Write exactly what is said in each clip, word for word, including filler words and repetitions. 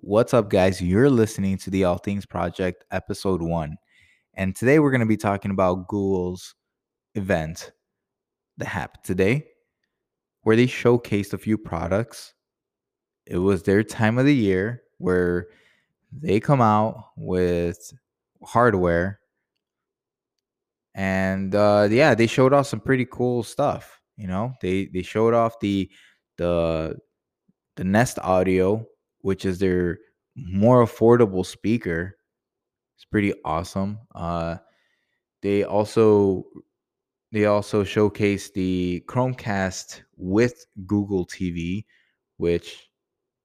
What's up, guys? You're listening to the All Things Project, episode one. And today we're going to be talking about Google's event that happened today, where they showcased a few products. It was their time of the year where they come out with hardware. And uh, yeah, they showed off some pretty cool stuff. You know, they they showed off the the the Nest Audio, which is their more affordable speaker. It's pretty awesome. Uh, they also they also showcased the Chromecast with Google T V, which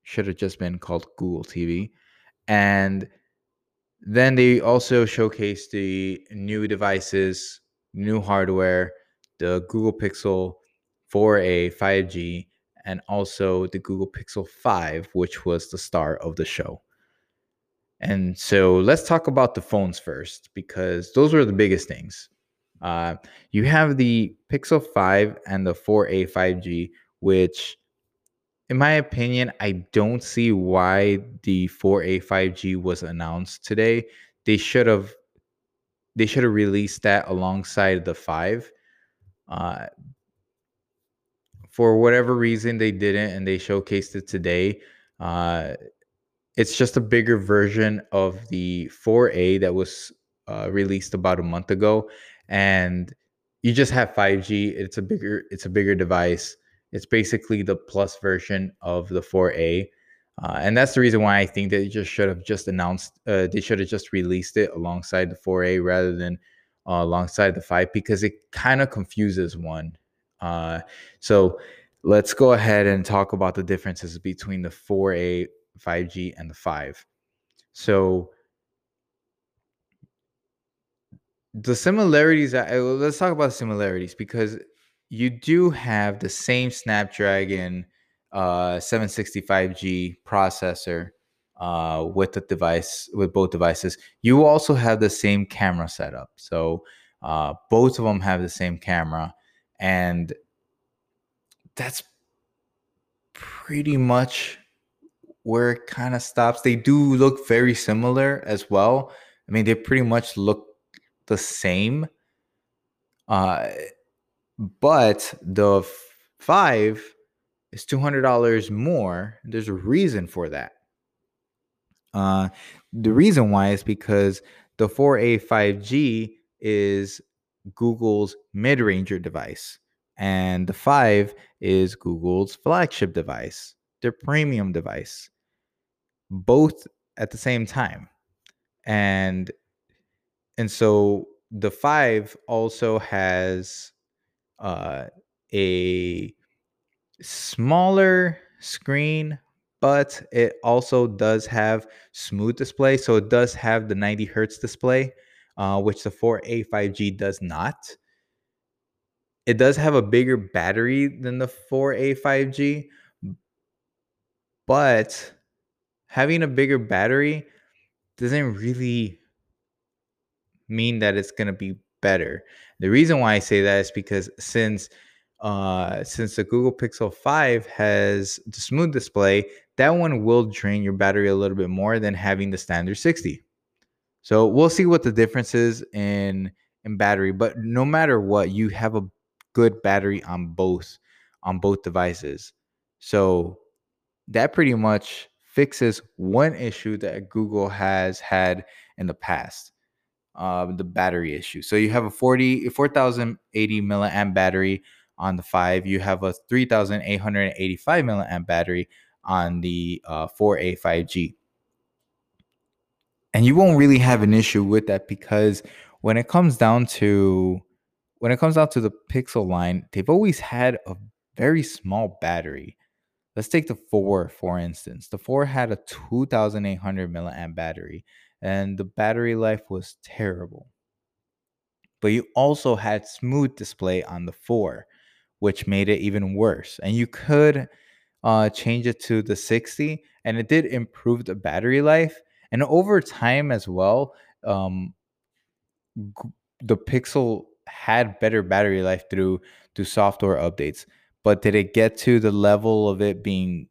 should have just been called Google T V. And then they also showcased the new devices, new hardware, the Google Pixel four A five G, and also the Google Pixel five, which was the star of the show. And so let's talk about the phones first, because those were the biggest things. Uh, you have the Pixel five and the four A five G, which, in my opinion, I don't see why the four A five G was announced today. They should have they should have released that alongside the five. Uh, for whatever reason, they didn't, and they showcased it today. Uh, it's just a bigger version of the four A that was uh, released about a month ago, and you just have five G. It's a bigger it's a bigger device. It's basically the plus version of the four A. Uh, and that's the reason why I think they just should have just announced, uh, they should have just released it alongside the four A rather than uh, alongside the five, because it kind of confuses one. Uh, so let's go ahead and talk about the differences between the four A, five G, and the five. So the similarities, let's talk about similarities, because you do have the same Snapdragon uh, seven sixty-five G processor uh, with the device, with both devices. You also have the same camera setup, so uh, both of them have the same camera, and that's pretty much where it kind of stops. They do look very similar as well. I mean, they pretty much look the same. Uh, But the five is two hundred dollars more. There's a reason for that. Uh, the reason why is because the four A five G is Google's mid-ranger device, and the five is Google's flagship device, their premium device, both at the same time. And, and so the five also has Uh, a smaller screen, but it also does have smooth display. So it does have the ninety hertz display, uh, which the four A five G does not. It does have a bigger battery than the four A five G, but having a bigger battery doesn't really mean that it's going to be better. The reason why I say that is because since uh, since the Google Pixel five has the smooth display, that one will drain your battery a little bit more than having the standard sixty. So we'll see what the difference is in in battery. But no matter what, you have a good battery on both on both devices. So that pretty much fixes one issue that Google has had in the past. Uh, the battery issue. So you have a forty, four thousand eighty milliamp battery on the five. You have a three thousand eight hundred eighty-five milliamp battery on the uh, four A five G. And you won't really have an issue with that, because when it comes down to when it comes down to the Pixel line, they've always had a very small battery. Let's take the four, for instance. The four had a two thousand eight hundred milliamp battery, and the battery life was terrible. But you also had smooth display on the four, which made it even worse. And you could uh, change it to the sixty, and it did improve the battery life. And over time as well, um, the Pixel had better battery life through, through software updates. But did it get to the level of it being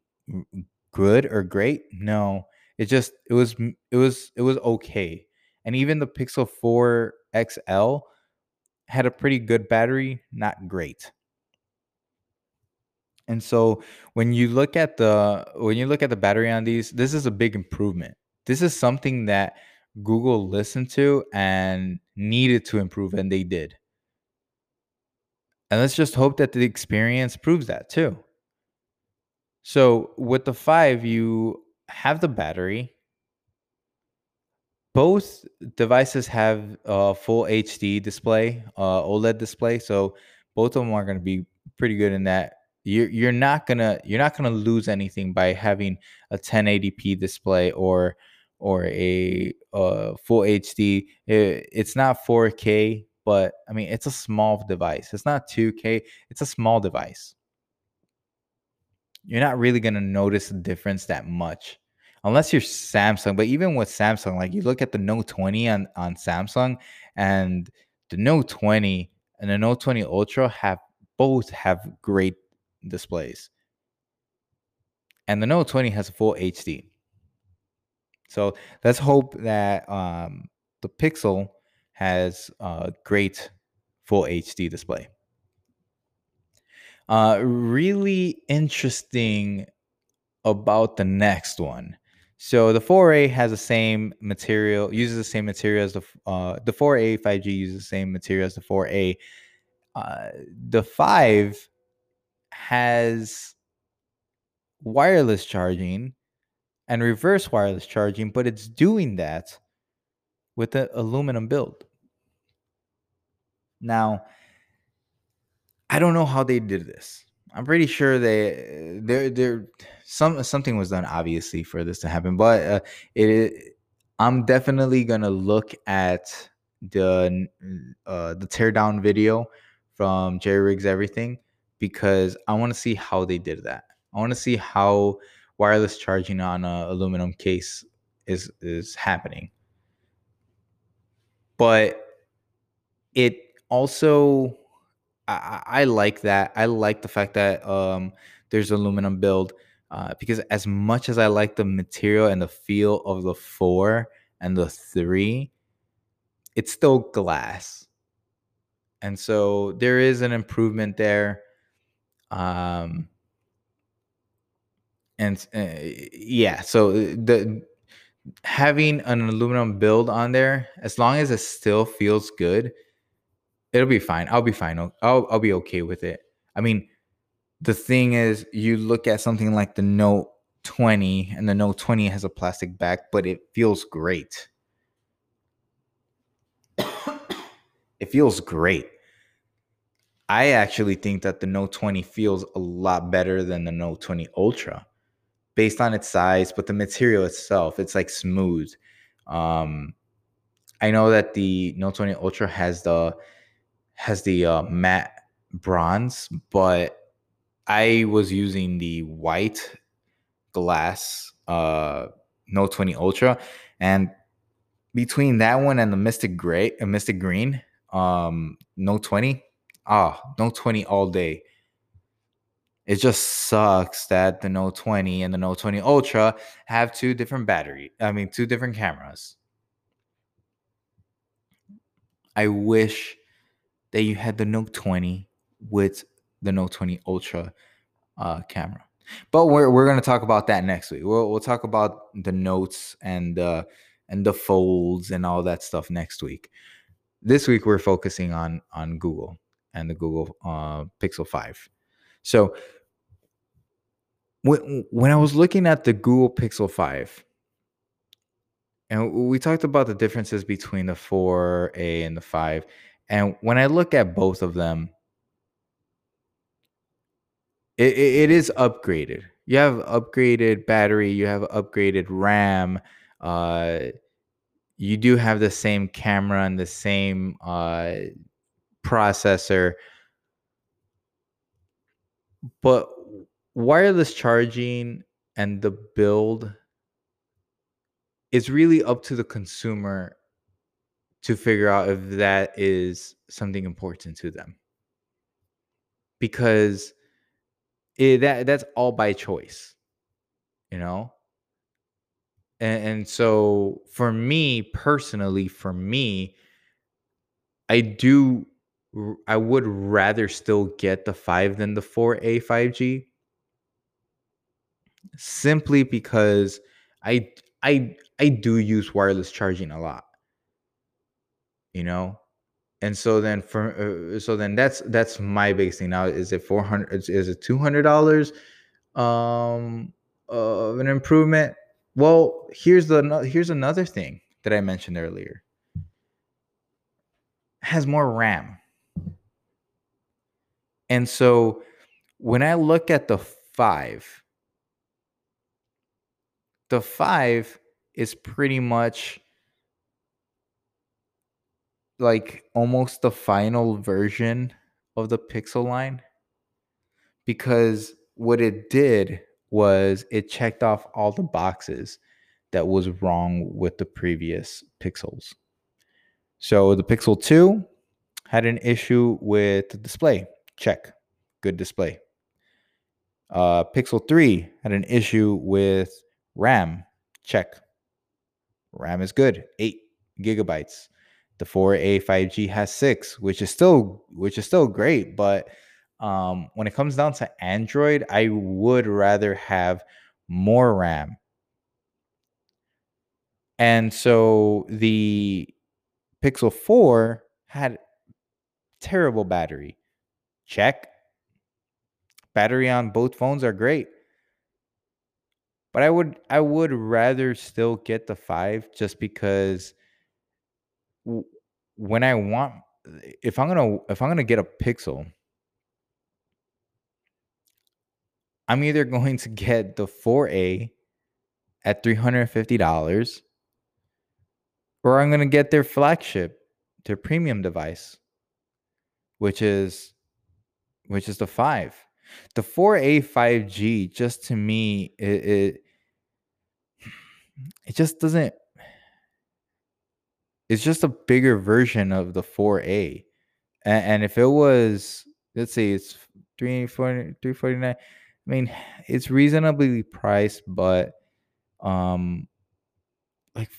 good or great? No. It just it was it was it was okay. And even the Pixel four X L had a pretty good battery, not great. And so when you look at the when you look at the battery on these, this is a big improvement. This is something that Google listened to and needed to improve, and they did. And let's just hope that the experience proves that too. So with the five, you have the battery. Both devices have a full H D display, uh, OLED display. So both of them are going to be pretty good in that. You're you're not gonna you're not gonna lose anything by having a ten eighty p display or or a uh, full H D. It, it's not four K, but I mean it's a small device. It's not two K. It's a small device. You're not really gonna notice the difference that much, unless you're Samsung. But even with Samsung, like you look at the Note twenty on on Samsung, and the Note twenty and the Note twenty Ultra have both have great displays, and the Note twenty has a full H D. So let's hope that um, the Pixel has a great full H D display. Uh, really interesting about the next one. So the four A has the same material, uses the same material as the uh, the four A five G uses the same material as the four A. Uh, the five has wireless charging and reverse wireless charging, but it's doing that with an aluminum build. Now, I don't know how they did this. I'm pretty sure they there there some something was done obviously for this to happen, but uh, it I'm definitely gonna look at the uh, the teardown video from JerryRigEverything, because I want to see how they did that. I want to see how wireless charging on an aluminum case is, is happening. But it also, I, I like that. I like the fact that um, there's aluminum build, uh, because as much as I like the material and the feel of the four and the three, it's still glass. And so there is an improvement there. Um, and uh, yeah, so the having an aluminum build on there, as long as it still feels good, it'll be fine. I'll be fine. I'll, I'll be okay with it. I mean, the thing is, you look at something like the Note twenty, and the Note twenty has a plastic back, but it feels great. It feels great. I actually think that the Note twenty feels a lot better than the Note twenty Ultra based on its size, but the material itself, it's like smooth. Um, I know that the Note twenty Ultra has the has the uh, matte bronze, but I was using the white glass uh, Note twenty Ultra, and between that one and the Mystic Gray, uh, Mystic Green, um, Note twenty. Ah, Note twenty all day. It just sucks that the Note twenty and the Note twenty Ultra have two different battery. I mean, two different cameras. I wish that you had the Note twenty with the Note twenty Ultra uh, camera. But we're we're gonna talk about that next week. We'll we'll talk about the Notes and uh, and the Folds and all that stuff next week. This week we're focusing on on Google and the Google uh, Pixel five. So when, when I was looking at the Google Pixel five, and we talked about the differences between the four A and the five, and when I look at both of them, it, it, it is upgraded. You have upgraded battery, you have upgraded RAM, uh, you do have the same camera and the same uh, processor, but wireless charging and the build is really up to the consumer to figure out if that is something important to them, because it, that that's all by choice, you know. And, and so for me personally, for me, I do, I would rather still get the five than the four A five G, simply because I, I, I do use wireless charging a lot, you know? And so then for, uh, so then that's, that's my base thing. Now, is it four hundred, is, is it two hundred dollars um, of an improvement? Well, here's the, here's another thing that I mentioned earlier. It has more RAM. And so when I look at the five, the five is pretty much like almost the final version of the Pixel line, because what it did was it checked off all the boxes that was wrong with the previous Pixels. So the Pixel two had an issue with the display. Check. Good display. Uh, Pixel three had an issue with RAM. Check. RAM is good. Eight gigabytes. The four A five G has six, which is still which is still great, but Um, when it comes down to Android, I would rather have more RAM. And so the Pixel four had terrible battery. Check. Battery on both phones are great. But I would, I would rather still get the five, just because when I want, if I'm going to, if I'm going to get a Pixel, I'm either going to get the four A at three hundred fifty dollars, or I'm going to get their flagship, their premium device, which is which is the five. The four A five G, just to me, it it, it just doesn't. It's just a bigger version of the four A, and, and if it was, let's say it's three forty-nine. I mean, it's reasonably priced, but um, like,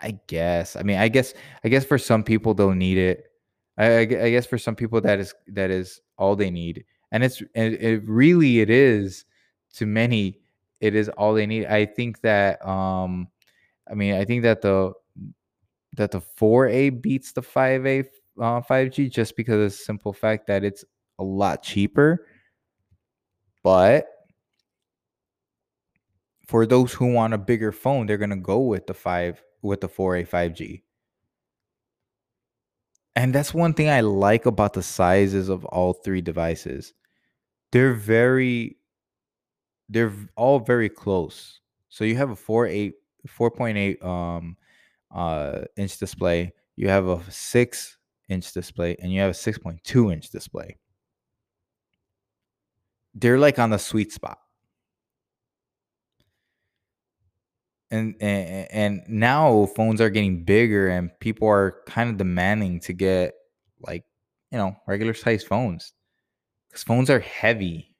I guess. I mean, I guess. I guess for some people they'll need it. I, I guess for some people that is that is all they need, and it's and it really it is to many. It is all they need. I think that. Um, I mean, I think that the that the four A beats the five A uh, five G, just because of the simple fact that it's a lot cheaper. But for those who want a bigger phone, they're going to go with the five, with the four A five G. And that's one thing I like about the sizes of all three devices. They're very, they're all very close. So you have a four point eight um, uh, inch display, you have a six inch display, and you have a six point two inch display. They're like on the sweet spot. And, and and now phones are getting bigger and people are kind of demanding to get, like, you know, regular size phones, because phones are heavy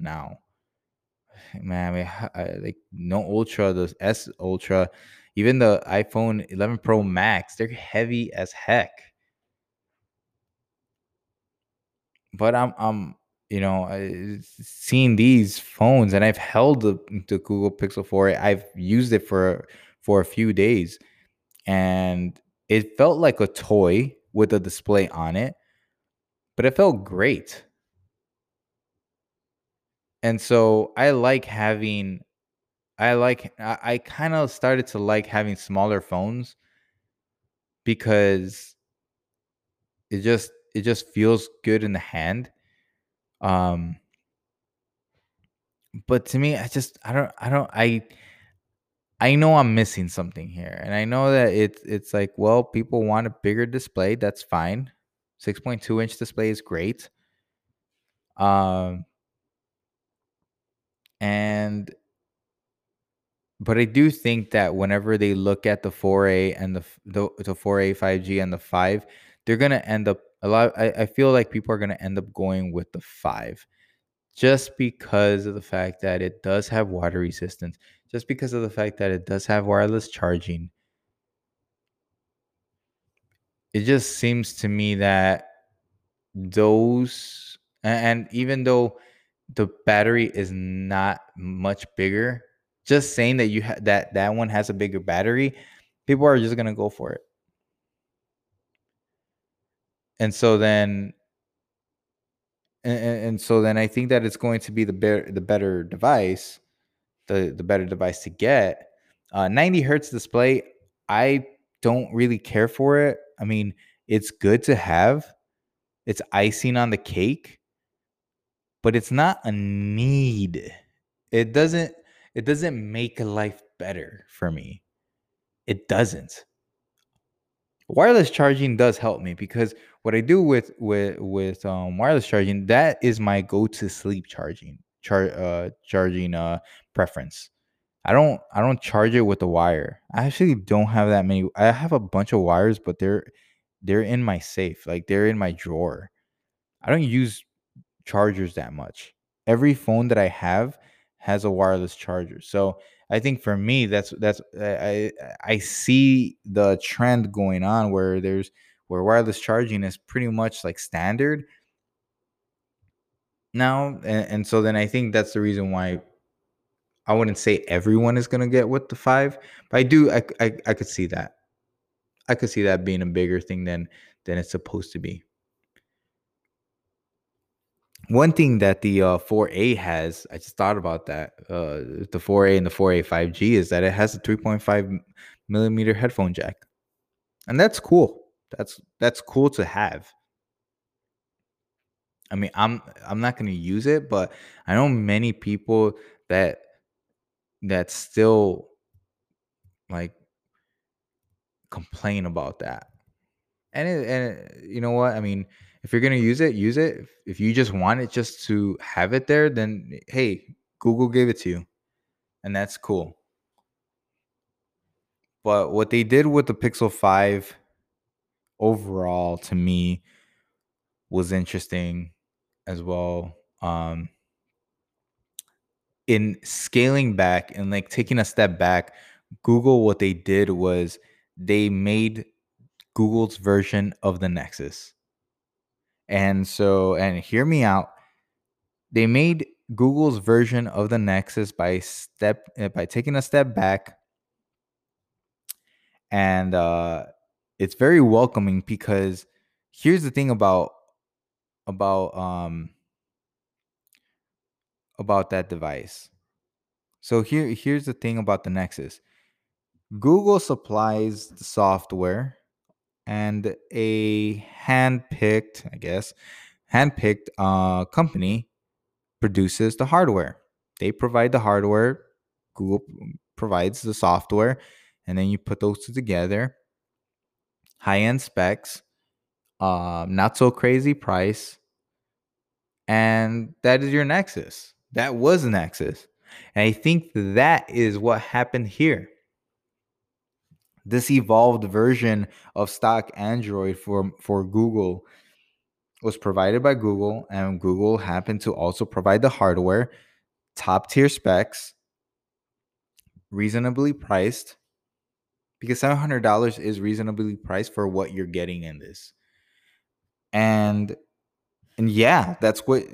now. Man, I mean, I, I, like no Ultra, the S Ultra, even the iPhone eleven Pro Max, they're heavy as heck. But I'm, I'm, you know, seeing these phones, and I've held the, the Google Pixel four. I've used it for for a few days, and it felt like a toy with a display on it, but it felt great. And so I like having, I like, I, I kind of started to like having smaller phones, because it just it just feels good in the hand. Um, but to me, I just, I don't, I don't, I, I know I'm missing something here, and I know that it's, it's like, well, people want a bigger display. That's fine. six point two inch display is great. Um, and, but I do think that whenever they look at the four A and the, the, the four A five G and the five, they're going to end up, a lot, I, I feel like people are going to end up going with the five, just because of the fact that it does have water resistance, just because of the fact that it does have wireless charging. It just seems to me that those, and even though the battery is not much bigger, just saying that you ha- that that one has a bigger battery, people are just gonna go for it. And so then, and, and so then, I think that it's going to be the better the better device, the the better device to get. Uh, ninety hertz display, I don't really care for it. I mean, it's good to have. It's icing on the cake, but it's not a need. It doesn't it doesn't make life better for me. It doesn't. Wireless charging does help me, because what I do with with with um, wireless charging, that is my go to sleep charging char- uh, charging uh, preference. I don't I don't charge it with the wire. I actually don't have that many. I have a bunch of wires, but they're they're in my safe, like they're in my drawer. I don't use chargers that much. Every phone that I have has a wireless charger. So I think for me, that's that's I I see the trend going on where there's where wireless charging is pretty much like standard now, and, and so then I think that's the reason why. I wouldn't say everyone is gonna get with the five, but I do. I, I I could see that. I could see that being a bigger thing than than it's supposed to be. One thing that the uh, four A has, I just thought about that. Uh, the four A and the four A five G is that it has a three point five millimeter headphone jack, and that's cool. That's that's cool to have. I mean, I'm I'm not gonna use it, but I know many people that. that still like complain about that. And it, and it, you know what? I mean, if you're going to use it, use it. If, if you just want it just to have it there, then hey, Google gave it to you. And that's cool. But what they did with the Pixel five overall to me was interesting as well. Um, In scaling back and like taking a step back, Google, what they did was they made Google's version of the Nexus. And so, and hear me out, they made Google's version of the Nexus by step by taking a step back. And uh, it's very welcoming, because here's the thing about about um. about that device. So here, here's the thing about the Nexus. Google supplies the software and a hand-picked, I guess, hand-picked uh, company produces the hardware. They provide the hardware. Google provides the software, and then you put those two together. High-end specs, uh, not so crazy price, and that is your Nexus. That was an Nexus. And I think that is what happened here. This evolved version of stock Android for, for Google was provided by Google, and Google happened to also provide the hardware, top tier specs, reasonably priced, because seven hundred dollars is reasonably priced for what you're getting in this. And and yeah, that's what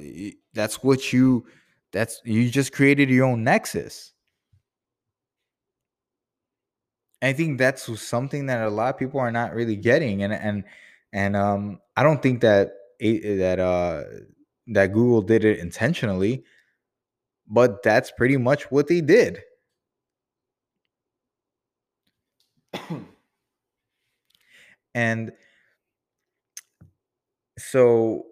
that's what you That's you just created your own Nexus. I think that's something that a lot of people are not really getting, and and and um, I don't think that that uh, that Google did it intentionally, but that's pretty much what they did. And so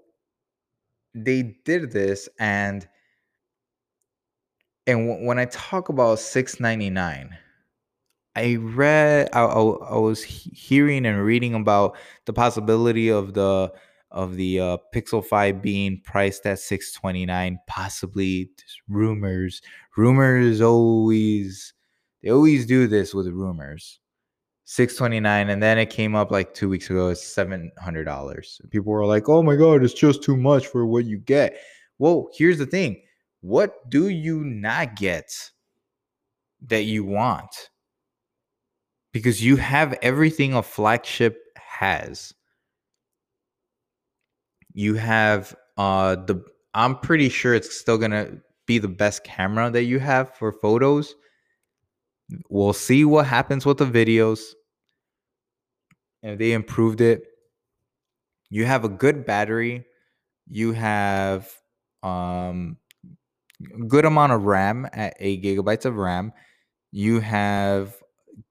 they did this, and. And when I talk about six ninety-nine, I read, I, I, I was hearing and reading about the possibility of the of the uh, Pixel five being priced at six twenty-nine. Possibly, rumors. Rumors always, they always do this with rumors. six twenty-nine, and then it came up like two weeks ago. It's seven hundred dollars. People were like, "Oh my God, it's just too much for what you get." Well, here's the thing. What do you not get that you want? Because you have everything a flagship has. You have uh, the, I'm pretty sure it's still going to be the best camera that you have for photos. We'll see what happens with the videos. And they improved it. You have a good battery. You have um, a good amount of RAM at eight gigabytes of RAM. You have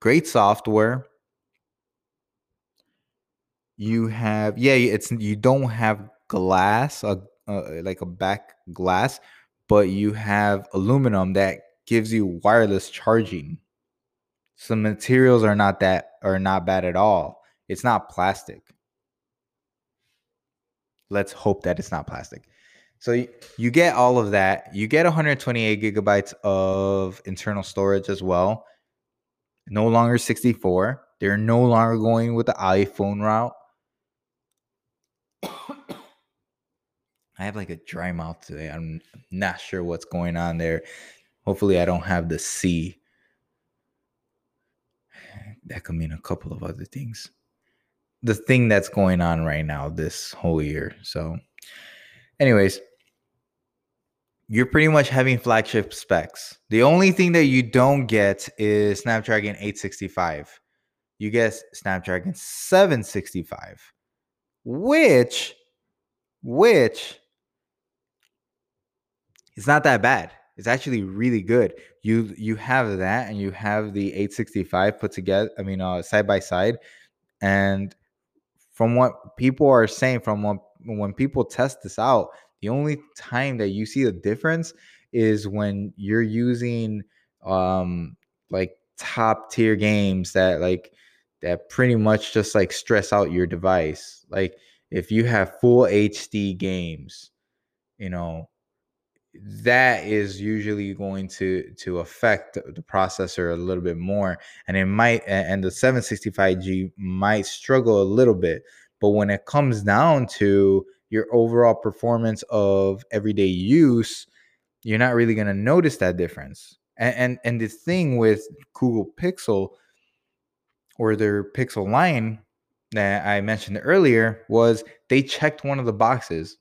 great software. You have, yeah, it's, you don't have glass, uh, uh, like a back glass, but you have aluminum that gives you wireless charging. So materials are not that, are not bad at all. It's not plastic. Let's hope that it's not plastic. So you, you get all of that. You get one hundred twenty-eight gigabytes of internal storage as well. No longer sixty-four. They're no longer going with the iPhone route. I have like a dry mouth today. I'm not sure what's going on there. Hopefully I don't have the C. That could mean a couple of other things. The thing that's going on right now this whole year. So anyways, you're pretty much having flagship specs. The only thing that you don't get is Snapdragon eight sixty-five. You get Snapdragon seven sixty-five, which, which is not that bad. It's actually really good. You you have that and you have the eight sixty-five put together, I mean, uh, side by side. And from what people are saying, from what, when people test this out, the only time that you see a difference is when you're using um, like top tier games that like that pretty much just like stress out your device. Like if you have full H D games, you know, that is usually going to to affect the processor a little bit more, and it might, and the seven sixty-five G might struggle a little bit. But when it comes down to your overall performance of everyday use, you're not really going to notice that difference. And, and and the thing with Google Pixel, or their Pixel line that I mentioned earlier, was they checked one of the boxes,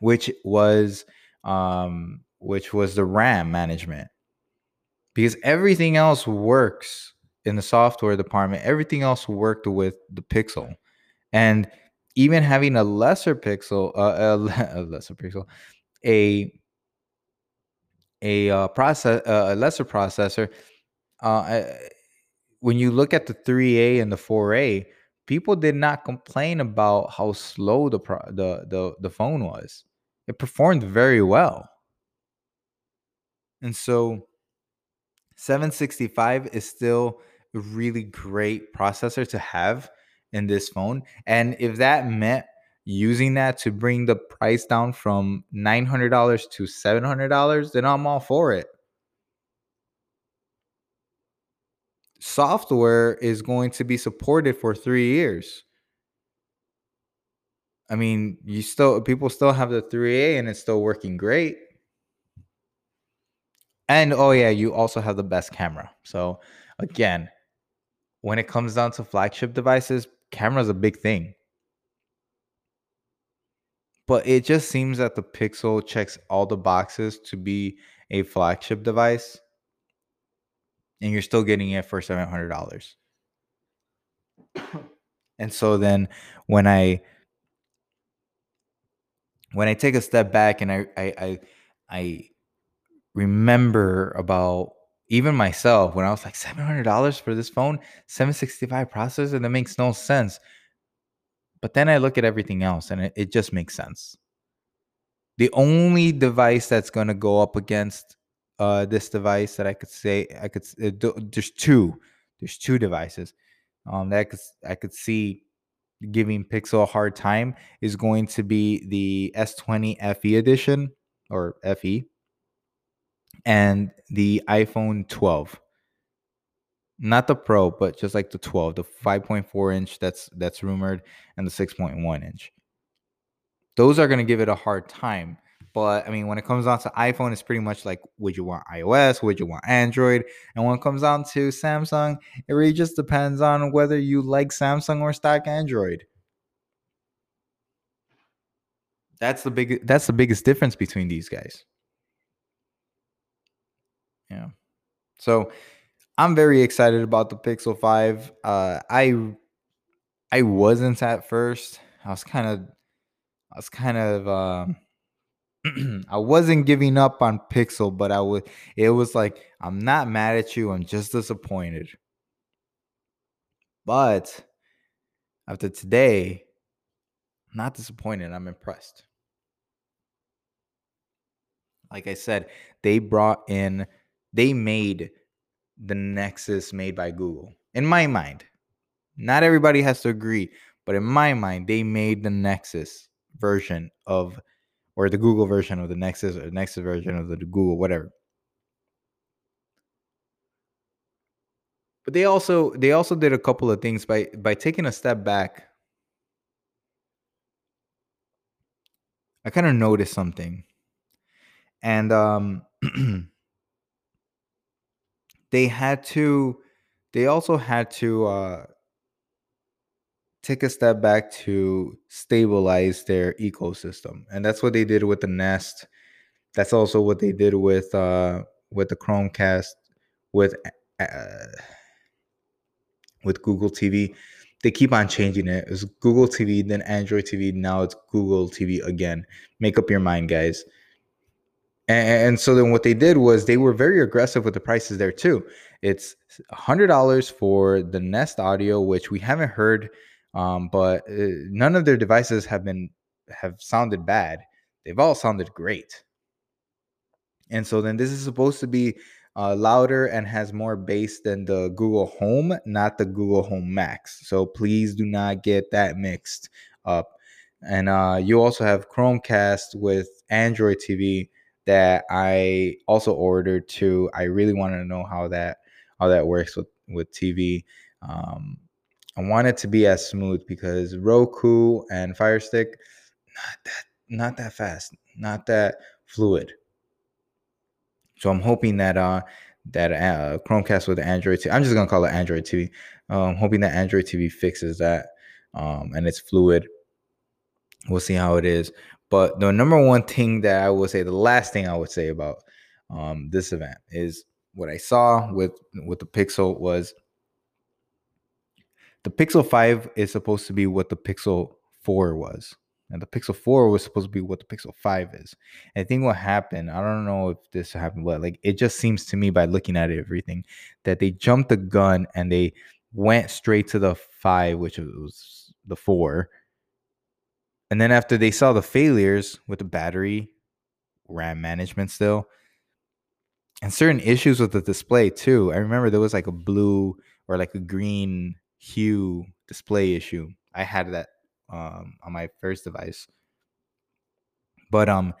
which was um, which was the RAM management, because everything else works in the software department. Everything else worked with the Pixel, and even having a lesser Pixel, uh, a, a lesser Pixel, a a uh, process, uh, a lesser processor. Uh, when you look at the three A and the four A, people did not complain about how slow the pro the the the phone was. It performed very well, and so seven sixty-five is still a really great processor to have in this phone. And if that meant using that to bring the price down from nine hundred dollars to seven hundred dollars, then I'm all for it. Software is going to be supported for three years. I mean, you still, people still have the three A and it's still working great. And oh yeah, you also have the best camera. So again, when it comes down to flagship devices, camera's a big thing. But it just seems that the Pixel checks all the boxes to be a flagship device, and you're still getting it for seven hundred dollars. And so then when I when I take a step back and I I I, I remember about even myself when I was like, seven hundred dollars for this phone, seven sixty-five processor, that makes no sense. But then I look at everything else and it, it just makes sense. The only device that's going to go up against uh, this device that I could say, I could, uh, do, there's two, there's two devices um, that I could, I could see giving Pixel a hard time is going to be the S twenty F E edition, or F E, and the iPhone twelve. Not the Pro, but just like the twelve, the five point four inch that's that's rumored, and the six point one inch. Those are going to give it a hard time. But I mean, when it comes down to iPhone, it's pretty much like, would you want iOS? Would you want Android? And when it comes down to Samsung, it really just depends on whether you like Samsung or stock Android. That's the big, that's the biggest difference between these guys. Yeah. So I'm very excited about the Pixel five. Uh, I, I wasn't at first. I was kind of, I was kind of, uh, I wasn't giving up on Pixel, but I was, it was like, I'm not mad at you. I'm just disappointed. But after today, I'm not disappointed. I'm impressed. Like I said, they brought in, they made the Nexus made by Google. In my mind, not everybody has to agree, but in my mind, they made the Nexus version of, or the Google version of the Nexus, or the Nexus version of the Google, whatever. But they also they also did a couple of things by by taking a step back. I kind of noticed something, and um, they had to. They also had to. Uh, take a step back to stabilize their ecosystem. And that's what they did with the Nest. That's also what they did with uh, with the Chromecast, with uh, with Google T V. They keep on changing it. It was Google T V, then Android T V. Now it's Google T V again. Make up your mind, guys. And, and so then what they did was they were very aggressive with the prices there too. It's one hundred dollars for the Nest Audio, which we haven't heard. Um, but uh, none of their devices have been have sounded bad. They've all sounded great. And so then this is supposed to be uh, louder and has more bass than the Google Home, not the Google Home Max. So please do not get that mixed up. And uh, you also have Chromecast with Android T V that I also ordered too. I really wanted to know how that how that works with with T V. Um, I want it to be as smooth because Roku and Fire Stick, not that, not that fast, not that fluid. So I'm hoping that uh that uh, Chromecast with Android T V, I'm just gonna call it Android T V. Uh, I'm hoping that Android T V fixes that, um, and it's fluid. We'll see how it is. But the number one thing that I would say, the last thing I would say about um this event is what I saw with with the Pixel was. The Pixel five is supposed to be what the Pixel four was. And the Pixel four was supposed to be what the Pixel five is. And I think what happened, I don't know if this happened, but like it just seems to me by looking at everything that they jumped the gun and they went straight to the five, which was the four. And then after they saw the failures with the battery, RAM management still, and certain issues with the display too. I remember there was like a blue or like a green hue display issue. I had that um on my first device, but um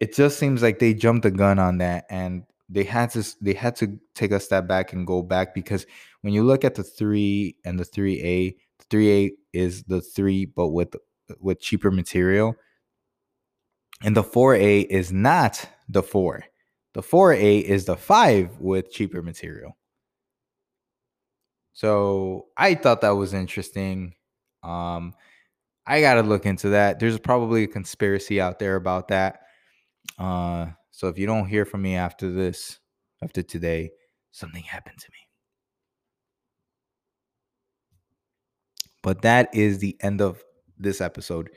it just seems like they jumped the gun on that, and they had to they had to take a step back and go back, because when you look at the three and the three A, the three A is the three but with with cheaper material, and the four A is not the four. The four A is the five with cheaper material. So I thought that was interesting. Um, I got to look into that. There's probably a conspiracy out there about that. Uh, so if you don't hear from me after this, after today, something happened to me. But that is the end of this episode.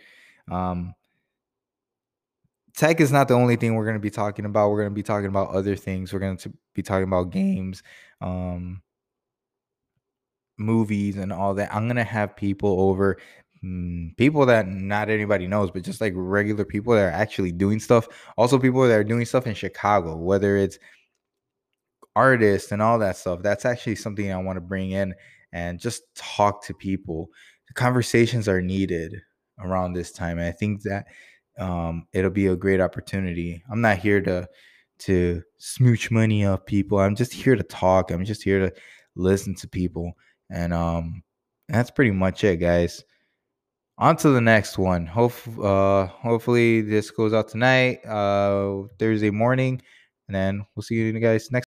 Um, tech is not the only thing we're going to be talking about. We're going to be talking about other things. We're going to be talking about games. Um, movies and all that. I'm gonna have people over, mm, people that not anybody knows, but just like regular people that are actually doing stuff. Also people that are doing stuff in Chicago, whether it's artists and all that stuff. That's actually something I want to bring in and just talk to people. The conversations are needed around this time, and I think that um it'll be a great opportunity. I'm not here to to smooch money off people. I'm just here to talk. I'm just here to listen to people. And um, that's pretty much it, guys. On to the next one. Hope, uh, hopefully this goes out tonight, uh, Thursday morning, and then we'll see you guys next.